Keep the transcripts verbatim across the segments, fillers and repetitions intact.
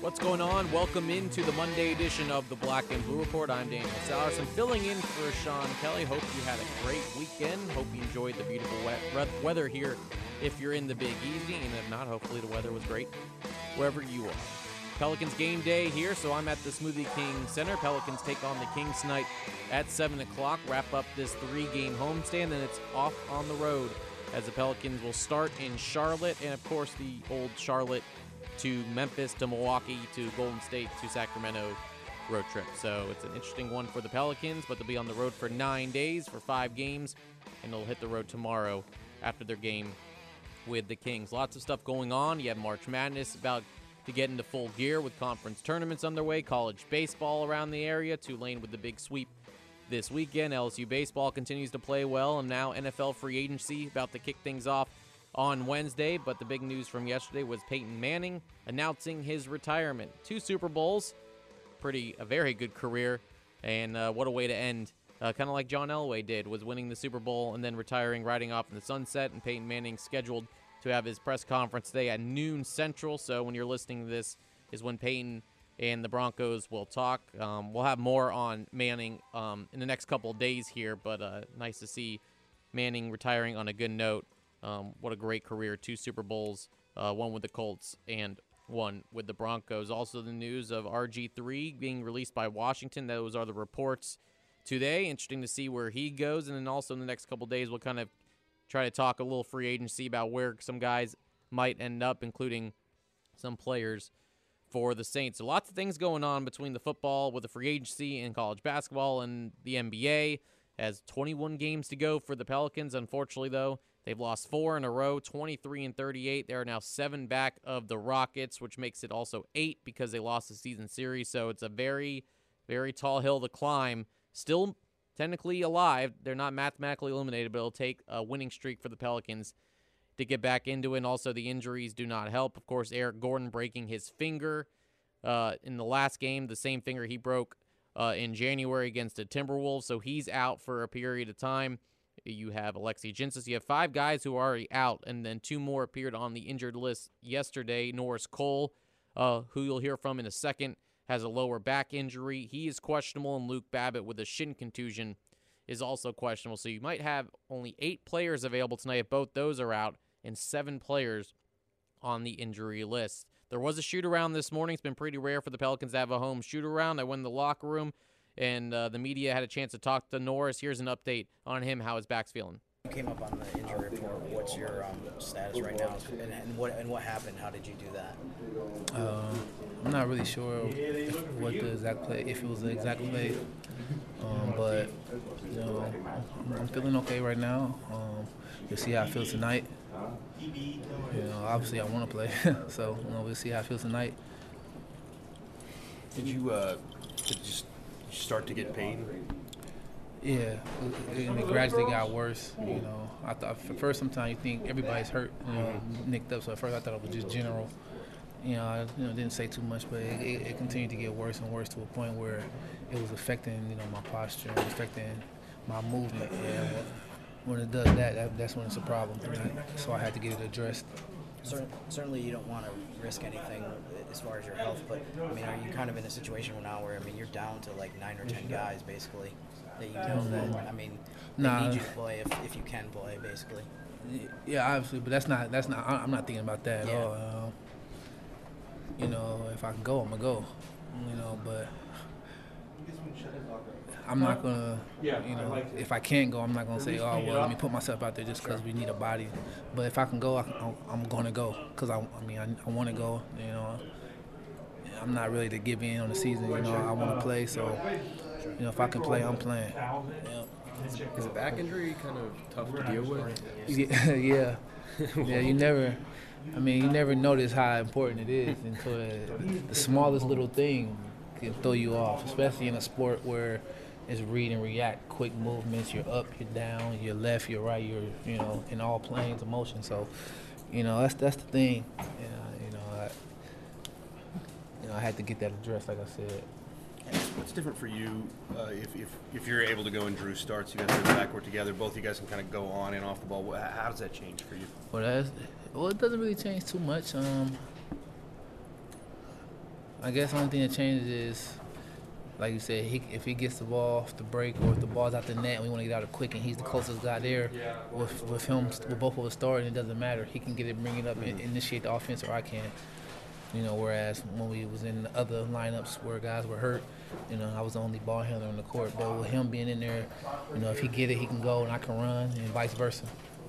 What's going on? Welcome into the Monday edition of the Black and Blue Report. I'm Daniel Salerson, filling in for Sean Kelly. Hope you had a great weekend. Hope you enjoyed the beautiful wet weather here if you're in the Big Easy, and if not, hopefully the weather was great wherever you are. Pelicans game day here, so I'm at the Smoothie King Center. Pelicans take on the Kings tonight at seven o'clock, wrap up this three-game homestand, and it's off on the road as the Pelicans will start in Charlotte, and of course the old Charlotte to Memphis, to Milwaukee, to Golden State, to Sacramento road trip. So it's an interesting one for the Pelicans, but they'll be on the road for nine days for five games, and they'll hit the road tomorrow after their game with the Kings. Lots of stuff going on. You have March Madness about to get into full gear with conference tournaments underway, college baseball around the area, Tulane with the big sweep this weekend. L S U baseball continues to play well, and now N F L free agency about to kick things off on Wednesday, but the big news from yesterday was Peyton Manning announcing his retirement. Two Super Bowls, pretty a very good career, and uh, what a way to end. Uh, kind of like John Elway did, was winning the Super Bowl and then retiring, riding off in the sunset, and Peyton Manning scheduled to have his press conference today at noon Central, so when you're listening to this is when Peyton and the Broncos will talk. Um, we'll have more on Manning um, in the next couple of days here, but uh, nice to see Manning retiring on a good note. Um, what a great career. Two Super Bowls, uh, one with the Colts and one with the Broncos. Also the news of R G three being released by Washington. Those are the reports today. Interesting to see where he goes. And then also in the next couple days, we'll kind of try to talk a little free agency about where some guys might end up, including some players for the Saints. So lots of things going on between the football with the free agency and college basketball and the N B A. As twenty-one games to go for the Pelicans. Unfortunately, though, they've lost four in a row, twenty-three and thirty-eight. They are now seven back of the Rockets, which makes it also eight because they lost the season series. So it's a very, very tall hill to climb. Still technically alive. They're not mathematically eliminated, but it'll take a winning streak for the Pelicans to get back into it. And also the injuries do not help. Of course, Eric Gordon breaking his finger uh, in the last game, the same finger he broke Uh, in January against the Timberwolves, so he's out for a period of time. You have Alexi Gensis. You have five guys who are already out, and then two more appeared on the injured list yesterday. Norris Cole, uh, who you'll hear from in a second, has a lower back injury. He is questionable, and Luke Babbitt with a shin contusion is also questionable. So you might have only eight players available tonight if both those are out, and seven players on the injury list. There was a shoot-around this morning. It's been pretty rare for the Pelicans to have a home shoot-around. I went in the locker room, and uh, the media had a chance to talk to Norris. Here's an update on him, how his back's feeling. You came up on the injury report. What's your um, status right now, and, and what and what happened? How did you do that? Uh, I'm not really sure if, what the exact play, if it was the exact play, um, but you know, I'm feeling okay right now. Um, you'll see how I feel tonight. You know, obviously I want to play, so you know, we'll see how I feel tonight. Did you uh, did you just start to get pain? Yeah, and it gradually got worse. You know, I thought for first sometimes you think everybody's hurt, you know, nicked up. So at first I thought it was just general. You know, I you know, didn't say too much, but it, it, it continued to get worse and worse to a point where it was affecting you know my posture, and affecting my movement. Yeah, well, when it does that, that, that's when it's a problem. So I had to get it addressed. Certainly you don't want to risk anything as far as your health, but I mean, are you kind of in a situation now where, I mean, you're down to like nine or ten guys basically that you know that, I mean, they nah. need you to play if, if you can play basically. Yeah, obviously, but that's not, that's not, I'm not thinking about that at yeah. all. Um, you know, if I can go, I'm going to go, you know, but I'm not going to, you know, if I can't go, I'm not going to say, oh, well, let me put myself out there just because we need a body. But if I can go, I, I'm going to go because, I, I mean, I, I want to go, you know. I'm not really to give in on the season, you know. I want to play, so, you know, if I can play, I'm playing. Yeah. Is a back injury kind of tough to deal with? Yeah, yeah. Yeah, you never, I mean, you never notice how important it is until the, the smallest little thing can throw you off, especially in a sport where It's read and react, quick movements. You're up, you're down, you're left, you're right. You're, you know, in all planes of motion. So, you know, that's that's the thing. And, uh, you know, I, you know, I had to get that addressed, like I said. What's different for you uh, if, if if you're able to go and Drew starts, you guys are backward together, both you guys can kind of go on and off the ball. How does that change for you? Well, that's, well it doesn't really change too much. Um, I guess the only thing that changes is, like you said, he, if he gets the ball off the break or if the ball's out the net and we want to get out of quick and he's the closest guy there, yeah, with, with him, with both of us starting, it doesn't matter. He can get it, bring it up, mm-hmm. and initiate the offense, or I can. You know, whereas when we was in the other lineups where guys were hurt, you know, I was the only ball handler on the court. But with him being in there, you know, if he get it, he can go and I can run, and vice versa.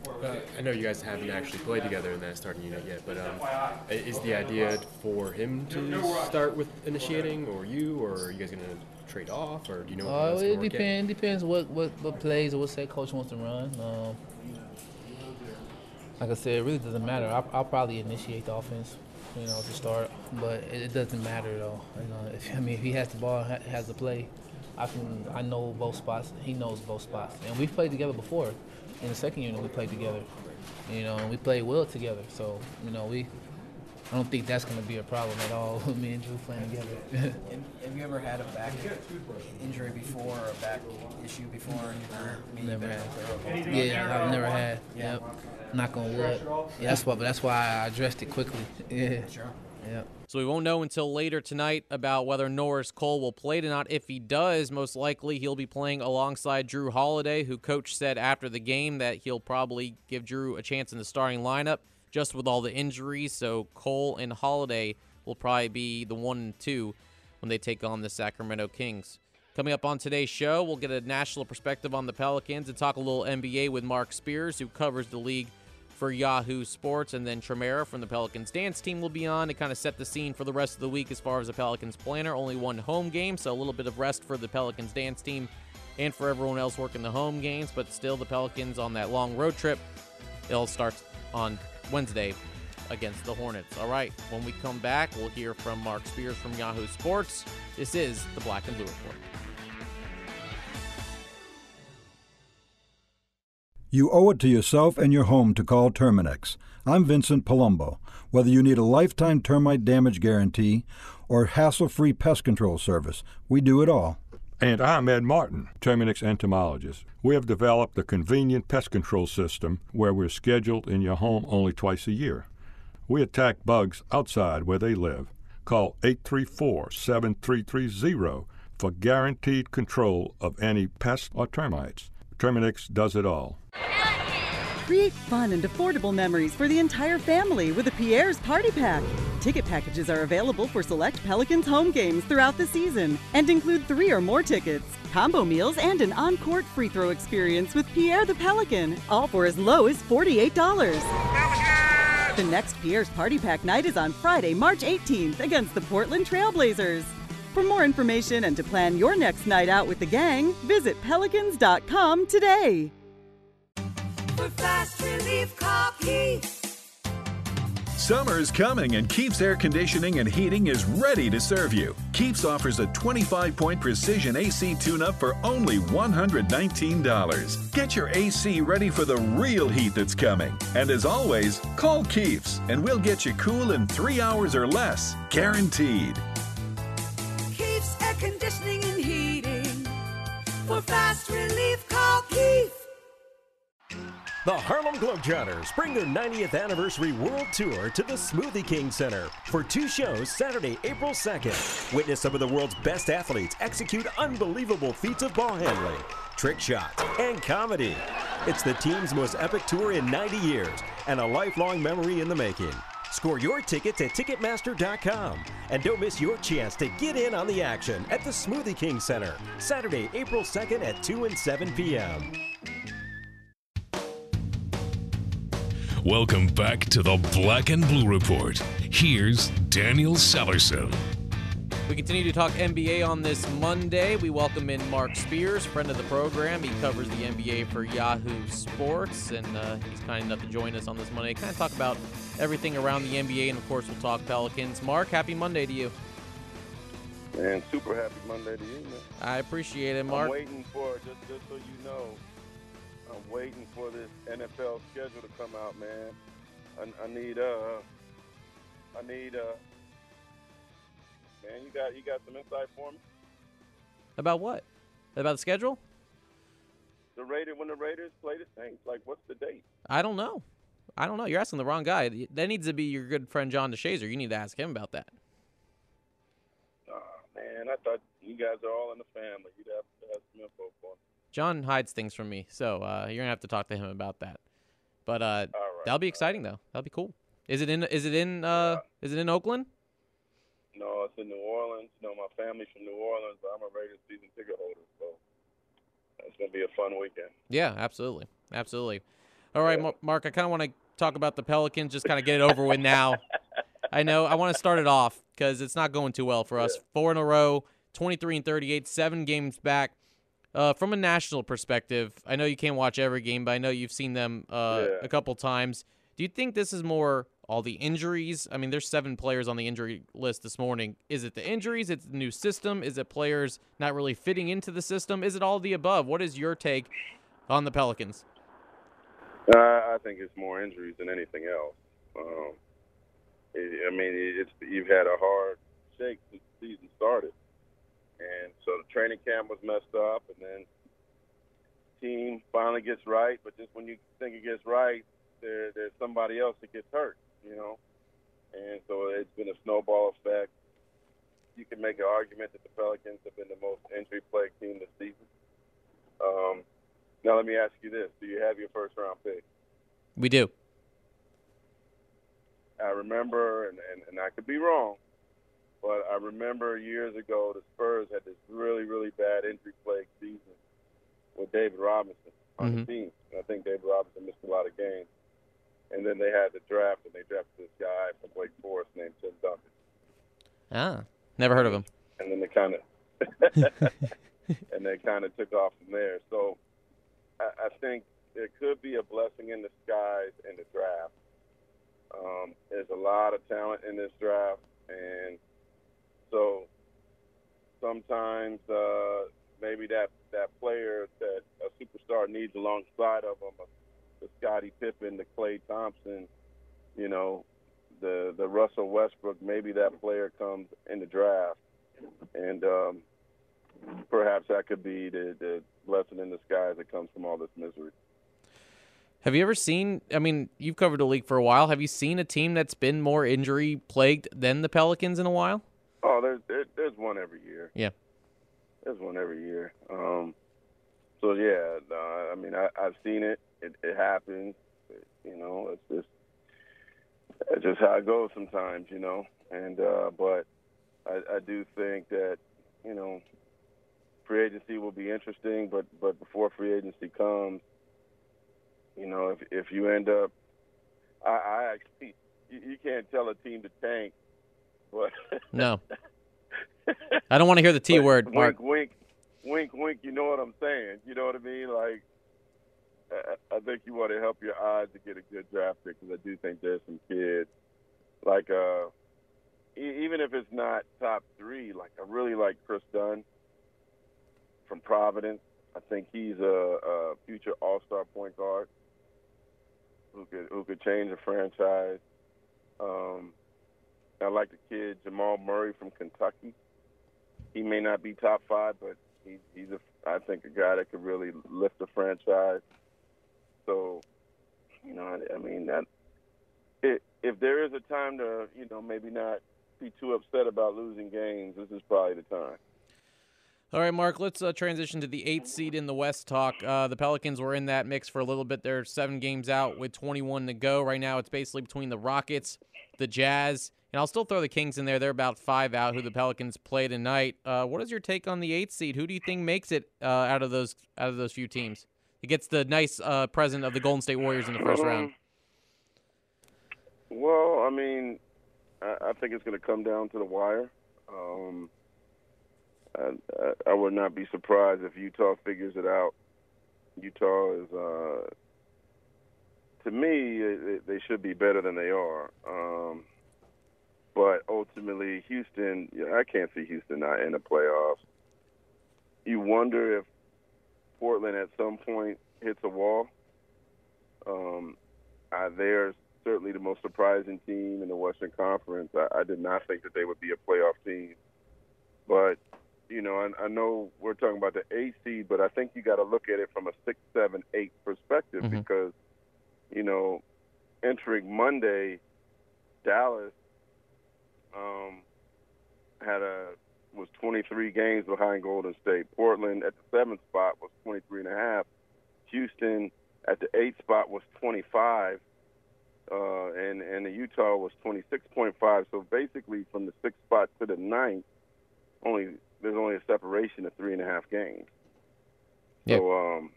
Uh, I know you guys haven't actually played together in that starting unit yet, but um, is the idea for him to start with initiating, or you, or are you guys going to trade off, or do you know? Uh, it depends. It depends what, what what plays or what set coach wants to run. Um, like I said, it really doesn't matter. I'll, I'll probably initiate the offense, you know, to start, but it doesn't matter though. You know, if, I mean, if he has the ball, has the play, I can. I know both spots. He knows both spots, and we've played together before. In the second unit, we played together. You know, and we played well together. So, you know, we. I don't think that's going to be a problem at all. Me and Drew playing together. Have you ever had a back injury before, or a back issue before in your career? Never had. had. Yeah, I've never had. Yeah. Yep. Knock on wood. Yeah, that's why. But that's why I addressed it quickly. Yeah. Sure. Yeah. So we won't know until later tonight about whether Norris Cole will play tonight. If he does, most likely he'll be playing alongside Drew Holiday, who coach said after the game that he'll probably give Drew a chance in the starting lineup, just with all the injuries. So Cole and Holiday will probably be the one and two when they take on the Sacramento Kings. Coming up on today's show, we'll get a national perspective on the Pelicans and talk a little N B A with Mark Spears, who covers the league for Yahoo Sports, and then Tramera from the Pelicans dance team will be on to kind of set the scene for the rest of the week as far as the Pelicans planner. Only one home game, so a little bit of rest for the Pelicans dance team and for everyone else working the home games, but still the Pelicans on that long road trip. It'll start on Wednesday against the Hornets. All right, when we come back, we'll hear from Mark Spears from Yahoo Sports. This is the Black and Blue Report. You owe it to yourself and your home to call Terminix. I'm Vincent Palumbo. Whether you need a lifetime termite damage guarantee or hassle-free pest control service, we do it all. And I'm Ed Martin, Terminix entomologist. We have developed a convenient pest control system where we're scheduled in your home only twice a year. We attack bugs outside where they live. Call eight three four, seven three three zero for guaranteed control of any pests or termites. Terminix does it all. Create fun and affordable memories for the entire family with a Pierre's Party Pack. Ticket packages are available for select Pelicans home games throughout the season and include three or more tickets, combo meals, and an on-court free throw experience with Pierre the Pelican, all for as low as forty-eight dollars. Pelicans! The next Pierre's Party Pack night is on Friday, March eighteenth against the Portland Trailblazers. For more information and to plan your next night out with the gang, visit pelicans dot com today. For fast relief coffee. Summer's coming, and Keeps Air Conditioning and Heating is ready to serve you. Keeps offers a twenty-five point precision A C tune-up for only one hundred nineteen dollars. Get your A C ready for the real heat that's coming. And as always, call Keeps, and we'll get you cool in three hours or less, guaranteed. Keeps Air Conditioning and Heating. For fast relief, call Keeps. The Harlem Globetrotters bring their ninetieth anniversary world tour to the Smoothie King Center for two shows Saturday, April second. Witness some of the world's best athletes execute unbelievable feats of ball handling, trick shots, and comedy. It's the team's most epic tour in ninety years and a lifelong memory in the making. Score your tickets at Ticketmaster dot com and don't miss your chance to get in on the action at the Smoothie King Center Saturday, April second at two and seven p.m. Welcome back to the Black and Blue Report. Here's Daniel Salerson. We continue to talk N B A on this Monday. We welcome in Mark Spears, friend of the program. He covers the N B A for Yahoo Sports, and uh, he's kind enough to join us on this Monday. Kind of talk about everything around the N B A, and of course, we'll talk Pelicans. Mark, happy Monday to you. And super happy Monday to you, man. I appreciate it, Mark. I'm waiting for, just, just so you know, I'm waiting for this N F L schedule to come out, man. I, I need, uh, I need, uh, man, you got, you got some insight for me? About what? About the schedule? The Raiders, when the Raiders play the Saints, like, what's the date? I don't know. I don't know. You're asking the wrong guy. That needs to be your good friend, John DeShazer. You need to ask him about that. Oh, man, I thought you guys are all in the family. You'd have to ask him info for me. John hides things from me, so uh, you're going to have to talk to him about that. But uh, right, that'll be exciting, right. though. That'll be cool. Is it in? Is it in? Uh, yeah. Is it in Oakland? No, it's in New Orleans. You know, my family's from New Orleans, but I'm a Raiders season ticket holder, so it's going to be a fun weekend. Yeah, absolutely, absolutely. All right, yeah. Mark, I kind of want to talk about the Pelicans. Just kind of get it over with now. I know I want to start it off because it's not going too well for us. Yeah. Four in a row, twenty-three and thirty-eight, seven games back. Uh, from a national perspective, I know you can't watch every game, but I know you've seen them uh, yeah. a couple times. Do you think this is more all the injuries? I mean, there's seven players on the injury list this morning. Is it the injuries? Is it the new system? Is it players not really fitting into the system? Is it all the above? What is your take on the Pelicans? Uh, I think it's more injuries than anything else. Um, it, I mean, it's you've had a hard shake since the season started. And so the training camp was messed up, and then the team finally gets right. But just when you think it gets right, there, there's somebody else that gets hurt, you know. And so it's been a snowball effect. You can make an argument that the Pelicans have been the most injury-plagued team this season. Um, now let me ask you this. Do you have your first-round pick? We do. I remember, and, and, and I could be wrong, but I remember years ago the Spurs had this really, really bad injury-plagued season with David Robinson on mm-hmm. the team. And I think David Robinson missed a lot of games. And then they had the draft, and they drafted this guy from Wake Forest named Tim Duncan. Ah, never heard of him. And then they kind of and they kind of took off from there. So I, I think there could be a blessing in disguise in the draft. Um, there's a lot of talent in this draft, and so sometimes uh, maybe that, that player that a superstar needs alongside of him, the Scottie Pippen, the Clay Thompson, you know, the the Russell Westbrook, maybe that player comes in the draft. And um, perhaps that could be the, the blessing in disguise that comes from all this misery. Have you ever seen, I mean, you've covered the league for a while. Have you seen a team that's been more injury-plagued than the Pelicans in a while? Oh, there's there, there's one every year. Yeah, there's one every year. Um, so yeah, uh, I mean, I, I've seen it. It, it happens. It, you know, it's just it's just how it goes sometimes. You know, and uh, but I, I do think that you know, free agency will be interesting. But but before free agency comes, you know, if if you end up, I, I actually you, you can't tell a team to tank. But no, I don't want to hear the T but word. Mark. Wink, wink, wink, wink. You know what I'm saying? You know what I mean? Like, I, I think you want to help your odds to get a good draft pick because I do think there's some kids. Like, uh, e- even if it's not top three, like I really like Chris Dunn from Providence. I think he's a, a future All-Star point guard who could who could change a franchise. Um. I like the kid Jamal Murray from Kentucky. He may not be top five, but he, he's, a, I think, a guy that could really lift the franchise. So, you know, I, I mean, that it, if there is a time to, you know, maybe not be too upset about losing games, this is probably the time. All right, Mark, let's uh, transition to the eighth seed in the West talk. Uh, the Pelicans were in that mix for a little bit. They're seven games out with twenty-one to go. Right now it's basically between the Rockets, the Jazz, and I'll still throw the Kings in there. They're about five out, who the Pelicans play tonight. Uh, what is your take on the eighth seed? Who do you think makes it uh, out of those out of those few teams? It gets the nice uh, present of the Golden State Warriors in the first um, round. Well, I mean, I, I think it's going to come down to the wire. Um, I, I, I would not be surprised if Utah figures it out. Utah is, uh, to me, they should be better than they are. Um, But ultimately, Houston, you know, I can't see Houston not in the playoffs. You wonder if Portland at some point hits a wall. Um, I, they're certainly the most surprising team in the Western Conference. I, I did not think that they would be a playoff team. But, you know, I, I know we're talking about the eight seed, but I think you got to look at it from a six, seven, eight perspective mm-hmm. because, you know, entering Monday, Dallas um, had a was twenty-three games behind Golden State. Portland at the seventh spot was twenty-three and a half. Houston at the eighth spot was twenty-five, uh, and and the Utah was twenty-six point five. So basically, from the sixth spot to the ninth, only there's only a separation of three and a half games. Yep. So um,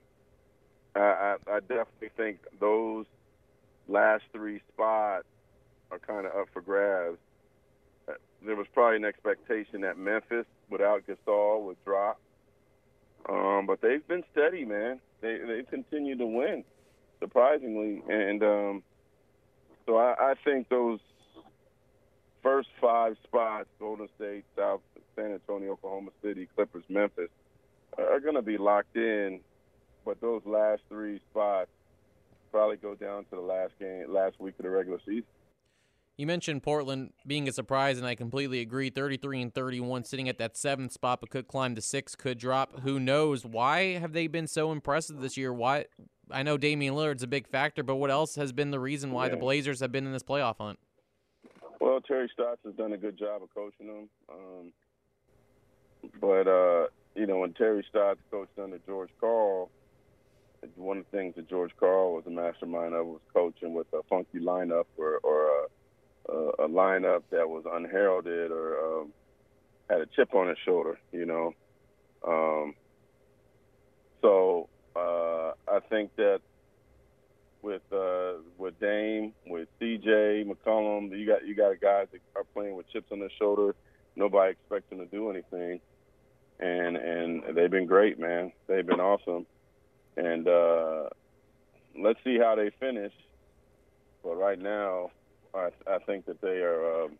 I, I I definitely think those last three spots are kind of up for grabs. There was probably an expectation that Memphis, without Gasol, would drop. Um, but they've been steady, man. They they've continued to win, surprisingly. And um, so I, I think those first five spots, Golden State, South, San Antonio, Oklahoma City, Clippers, Memphis, are going to be locked in. But those last three spots probably go down to the last game, last week of the regular season. You mentioned Portland being a surprise, and I completely agree. thirty-three and thirty-one, sitting at that seventh spot, but could climb to six, could drop. Who knows? Why have they been so impressive this year? Why? I know Damian Lillard's a big factor, but what else has been the reason why yeah. the Blazers have been in this playoff hunt? Well, Terry Stotts has done a good job of coaching them. Um, but, uh, you know, when Terry Stotts coached under George Karl, one of the things that George Karl was a mastermind of was coaching with a funky lineup or, or a Uh, a lineup that was unheralded or um, had a chip on his shoulder, you know. Um, so uh, I think that with uh, with Dame, with C J McCollum, you got you got guys that are playing with chips on their shoulder. Nobody expects them to do anything, and and they've been great, man. They've been awesome, and uh, let's see how they finish. But right now, I, I think that they are um,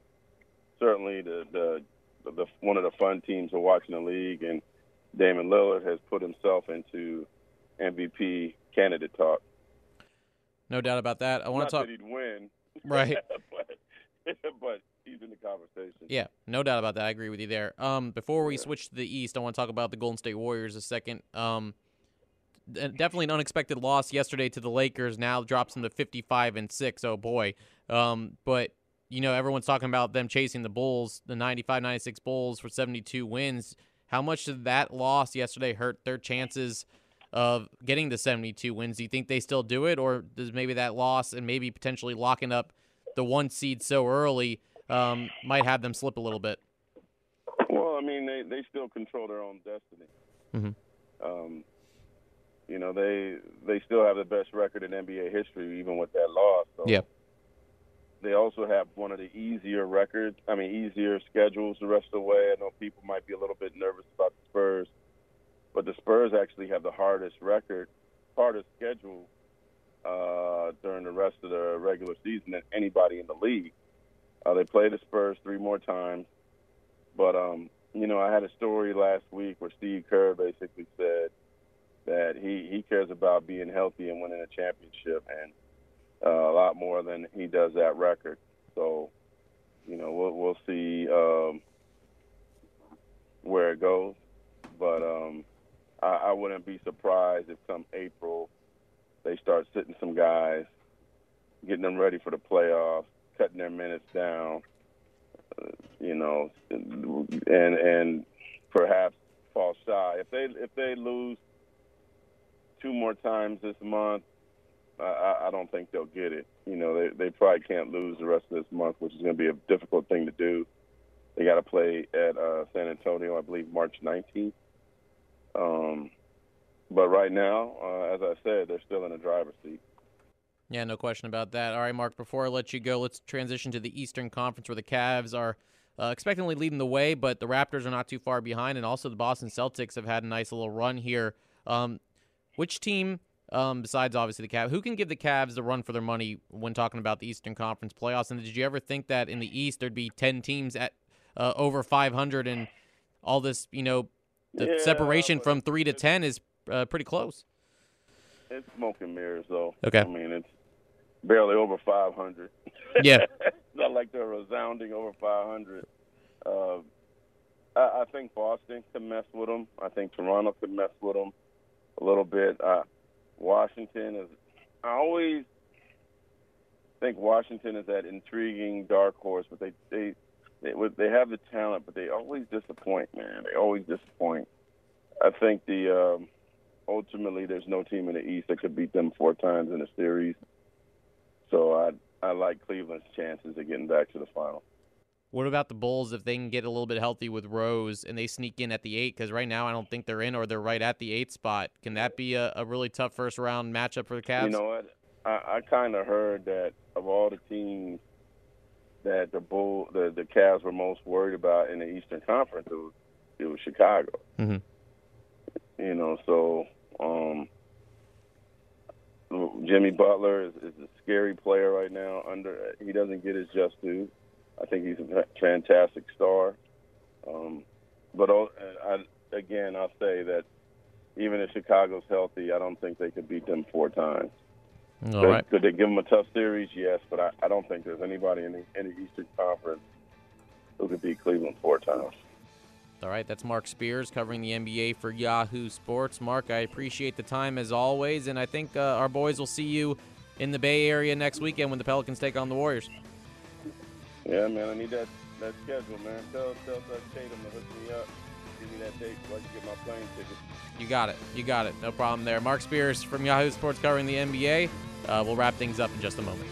certainly the, the the one of the fun teams we're watching the league, and Damian Lillard has put himself into M V P candidate talk. No doubt about that. I want to talk. Not that he'd win, right? but, but he's in the conversation. Yeah, no doubt about that. I agree with you there. Um, before we yeah. switch to the East, I want to talk about the Golden State Warriors a second. Um, definitely an unexpected loss yesterday to the Lakers. Now drops them to fifty-five and six. Oh boy. Um, but, you know, everyone's talking about them chasing the Bulls, the ninety-five ninety-six Bulls for seventy-two wins. How much did that loss yesterday hurt their chances of getting the seventy-two wins? Do you think they still do it, or does maybe that loss and maybe potentially locking up the one seed so early um, might have them slip a little bit? Well, I mean, they, they still control their own destiny. Mm-hmm. Um, you know, they they still have the best record in N B A history, even with that loss. So. Yeah. They also have one of the easier records, I mean, easier schedules the rest of the way. I know people might be a little bit nervous about the Spurs, but the Spurs actually have the hardest record, hardest schedule uh, during the rest of the regular season than anybody in the league. Uh, they play the Spurs three more times. But, um, you know, I had a story last week where Steve Kerr basically said that he, he cares about being healthy and winning a championship, and Uh, a lot more than he does that record. So, you know, we'll, we'll see um, where it goes. But um, I, I wouldn't be surprised if come April they start sitting some guys, getting them ready for the playoffs, cutting their minutes down, uh, you know, and and perhaps fall shy. If they if they lose two more times this month, I, I don't think they'll get it. You know, they they probably can't lose the rest of this month, which is going to be a difficult thing to do. They got to play at uh, San Antonio, I believe, March nineteenth. Um, but right now, uh, as I said, they're still in the driver's seat. Yeah, no question about that. All right, Mark, before I let you go, let's transition to the Eastern Conference, where the Cavs are uh, expectantly leading the way, but the Raptors are not too far behind, and also the Boston Celtics have had a nice little run here. Um, which team... um, besides obviously the Cavs? Who can give the Cavs the run for their money when talking about the Eastern Conference playoffs? And did you ever think that in the East there'd be ten teams at uh, over five hundred and all this, you know, the yeah, separation from three to ten is uh, pretty close? It's smoke and mirrors, though. Okay. I mean, it's barely over five hundred. Yeah. It's not like they're resounding over five hundred. Uh, I, I think Boston can mess with them. I think Toronto could mess with them a little bit. Uh, Washington is – I always think Washington is that intriguing dark horse, but they, they, they, they have the talent, but they always disappoint, man. They always disappoint. I think the um, – ultimately, there's no team in the East that could beat them four times in a series. So I I like Cleveland's chances of getting back to the final. What about the Bulls if they can get a little bit healthy with Rose and they sneak in at the eight? Because right now I don't think they're in or they're right at the eight spot. Can that be a, a really tough first-round matchup for the Cavs? You know what? I, I kind of heard that of all the teams that the Bull, the, the Cavs were most worried about in the Eastern Conference, it was, it was Chicago. Mm-hmm. You know, so um, Jimmy Butler is, is a scary player right now. Under he doesn't get his just due. I think he's a fantastic star. Um, but I, again, I'll say that even if Chicago's healthy, I don't think they could beat them four times. All right. Could they give them a tough series? Yes, but I, I don't think there's anybody in the, in the Eastern Conference who could beat Cleveland four times. All right, that's Mark Spears covering the N B A for Yahoo Sports. Mark, I appreciate the time as always, and I think uh, our boys will see you in the Bay Area next weekend when the Pelicans take on the Warriors. Yeah, man, I need that, that schedule, man. Tell, tell Doc Tatum to hook me up. Give me that date so I can get my plane ticket. You got it. You got it. No problem there. Mark Spears from Yahoo Sports covering the N B A. Uh, we'll wrap things up in just a moment.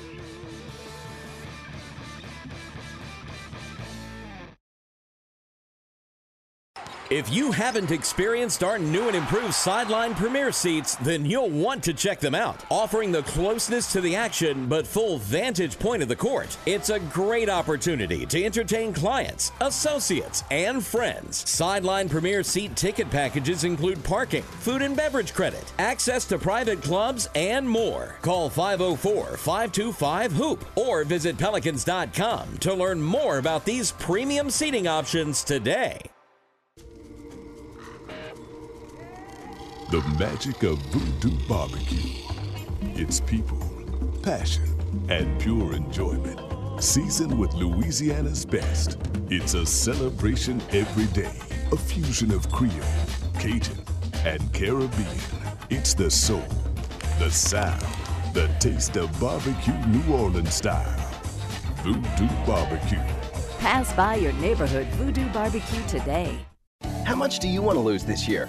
If you haven't experienced our new and improved Sideline Premier seats, then you'll want to check them out. Offering the closeness to the action, but full vantage point of the court, it's a great opportunity to entertain clients, associates, and friends. Sideline Premier seat ticket packages include parking, food and beverage credit, access to private clubs, and more. Call five oh four, five two five, HOOP or visit pelicans dot com to learn more about these premium seating options today. The magic of Voodoo Barbecue. It's people, passion, and pure enjoyment. Seasoned with Louisiana's best. It's a celebration every day. A fusion of Creole, Cajun, and Caribbean. It's the soul, the sound, the taste of barbecue New Orleans style. Voodoo Barbecue. Pass by your neighborhood Voodoo Barbecue today. How much do you want to lose this year?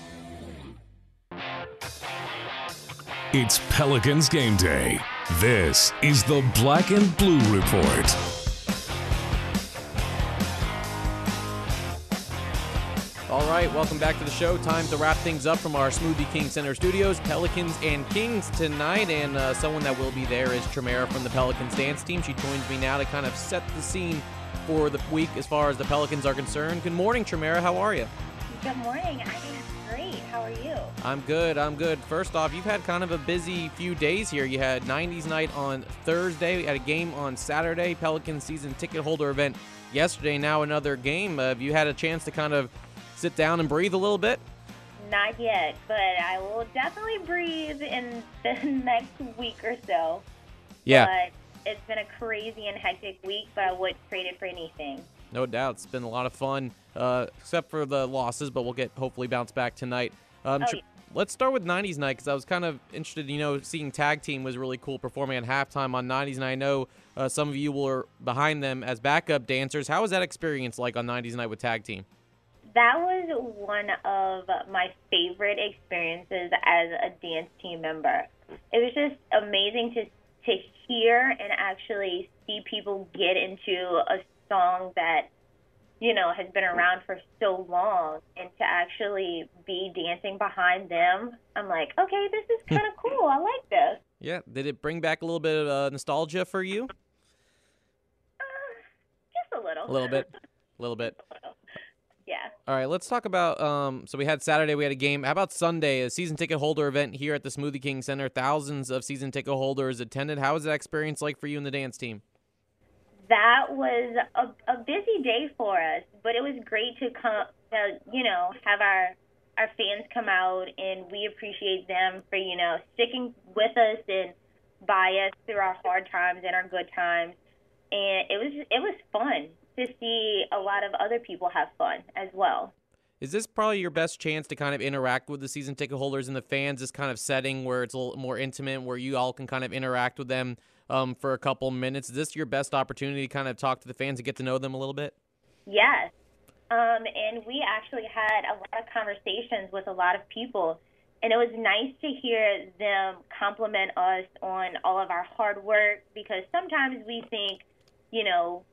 It's Pelicans game day. This is the Black and Blue Report. All right, welcome back to the show. Time to wrap things up from our Smoothie King Center studios. Pelicans and Kings tonight, and uh, someone that will be there is Tramera from the Pelicans dance team. She joins me now to kind of set the scene for the week as far as the Pelicans are concerned. Good morning, Tramera. How are you? Good morning. I How are you? I'm good. I'm good. First off, you've had kind of a busy few days here. You had nineties night on Thursday. We had a game on Saturday. Pelican season ticket holder event yesterday. Now another game. Uh, have you had a chance to kind of sit down and breathe a little bit? Not yet, but I will definitely breathe in the next week or so. Yeah. But It's been a crazy and hectic week, but I wouldn't trade it for anything. No doubt. It's been a lot of fun, uh, except for the losses, but we'll get hopefully bounce back tonight. Um, oh, yeah. Let's start with nineties night, because I was kind of interested, you know, seeing Tag Team was really cool performing at halftime on nineties, and I know uh, some of you were behind them as backup dancers. How was that experience like on nineties night with Tag Team? That was one of my favorite experiences as a dance team member. It was just amazing to to hear and actually see people get into a song that, you know, has been around for so long, and to actually be dancing behind them. I'm like, okay, this is kind of cool. I like this. Yeah. Did it bring back a little bit of uh, nostalgia for you? Uh, just a little. A little bit. A little bit. A little. Yeah. All right, let's talk about, um, so we had Saturday, we had a game. How about Sunday, a season ticket holder event here at the Smoothie King Center? Thousands of season ticket holders attended. How was that experience like for you and the dance team? That was a, a busy day for us, but it was great to come, to, you know, have our, our fans come out, and we appreciate them for, you know, sticking with us and by us through our hard times and our good times. And it was it was fun to see a lot of other people have fun as well. Is this probably your best chance to kind of interact with the season ticket holders and the fans, this kind of setting where it's a little more intimate, where you all can kind of interact with them um, for a couple minutes? Is this your best opportunity to kind of talk to the fans and get to know them a little bit? Yes. Um, and we actually had a lot of conversations with a lot of people, and it was nice to hear them compliment us on all of our hard work, because sometimes we think, you know,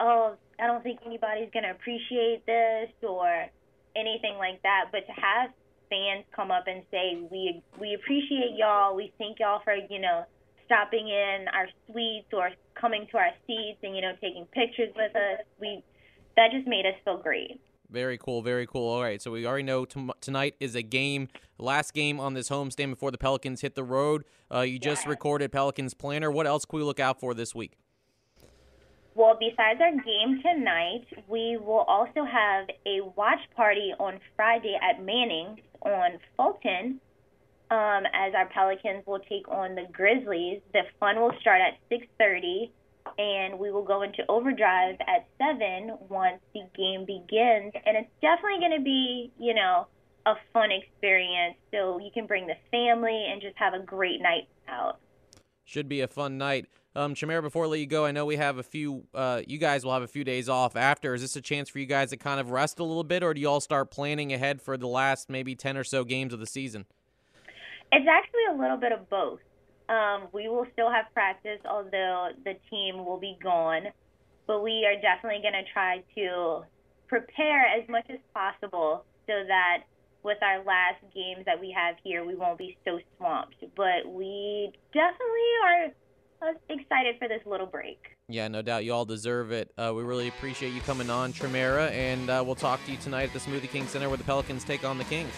oh, I don't think anybody's going to appreciate this or anything like that. But to have fans come up and say, we we appreciate y'all, we thank y'all for, you know, stopping in our suites or coming to our seats and, you know, taking pictures with us, we that just made us feel great. Very cool, very cool. All right, so we already know t tonight is a game, last game on this homestand before the Pelicans hit the road. Uh, you yeah. just recorded Pelicans Planner. What else can we look out for this week? Well, besides our game tonight, we will also have a watch party on Friday at Manning's on Fulton, um, as our Pelicans will take on the Grizzlies. The fun will start at six thirty, and we will go into overdrive at seven once the game begins. And it's definitely going to be, you know, a fun experience, so you can bring the family and just have a great night out. Should be a fun night. Um, Tramera, before I let you go, I know we have a few, uh, you guys will have a few days off after. Is this a chance for you guys to kind of rest a little bit, or do you all start planning ahead for the last maybe ten or so games of the season? It's actually a little bit of both. Um, we will still have practice, although the team will be gone, but we are definitely going to try to prepare as much as possible so that with our last games that we have here, we won't be so swamped. But we definitely are I was excited for this little break. Yeah, no doubt. You all deserve it. Uh, we really appreciate you coming on, Tramera, and uh, we'll talk to you tonight at the Smoothie King Center where the Pelicans take on the Kings.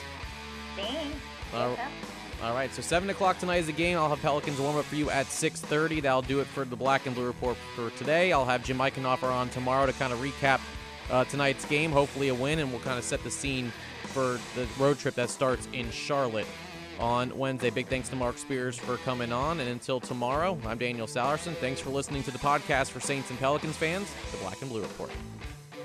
Thanks. Uh, all right, so seven o'clock tonight is the game. I'll have Pelicans warm up for you at six thirty. That'll do it for the Black and Blue Report for today. I'll have Jim Eichenhofer on tomorrow to kind of recap uh, tonight's game, hopefully a win, and we'll kind of set the scene for the road trip that starts in Charlotte on Wednesday. Big thanks to Mark Spears for coming on. And until tomorrow, I'm Daniel Salerson. Thanks for listening to the podcast for Saints and Pelicans fans, the Black and Blue Report.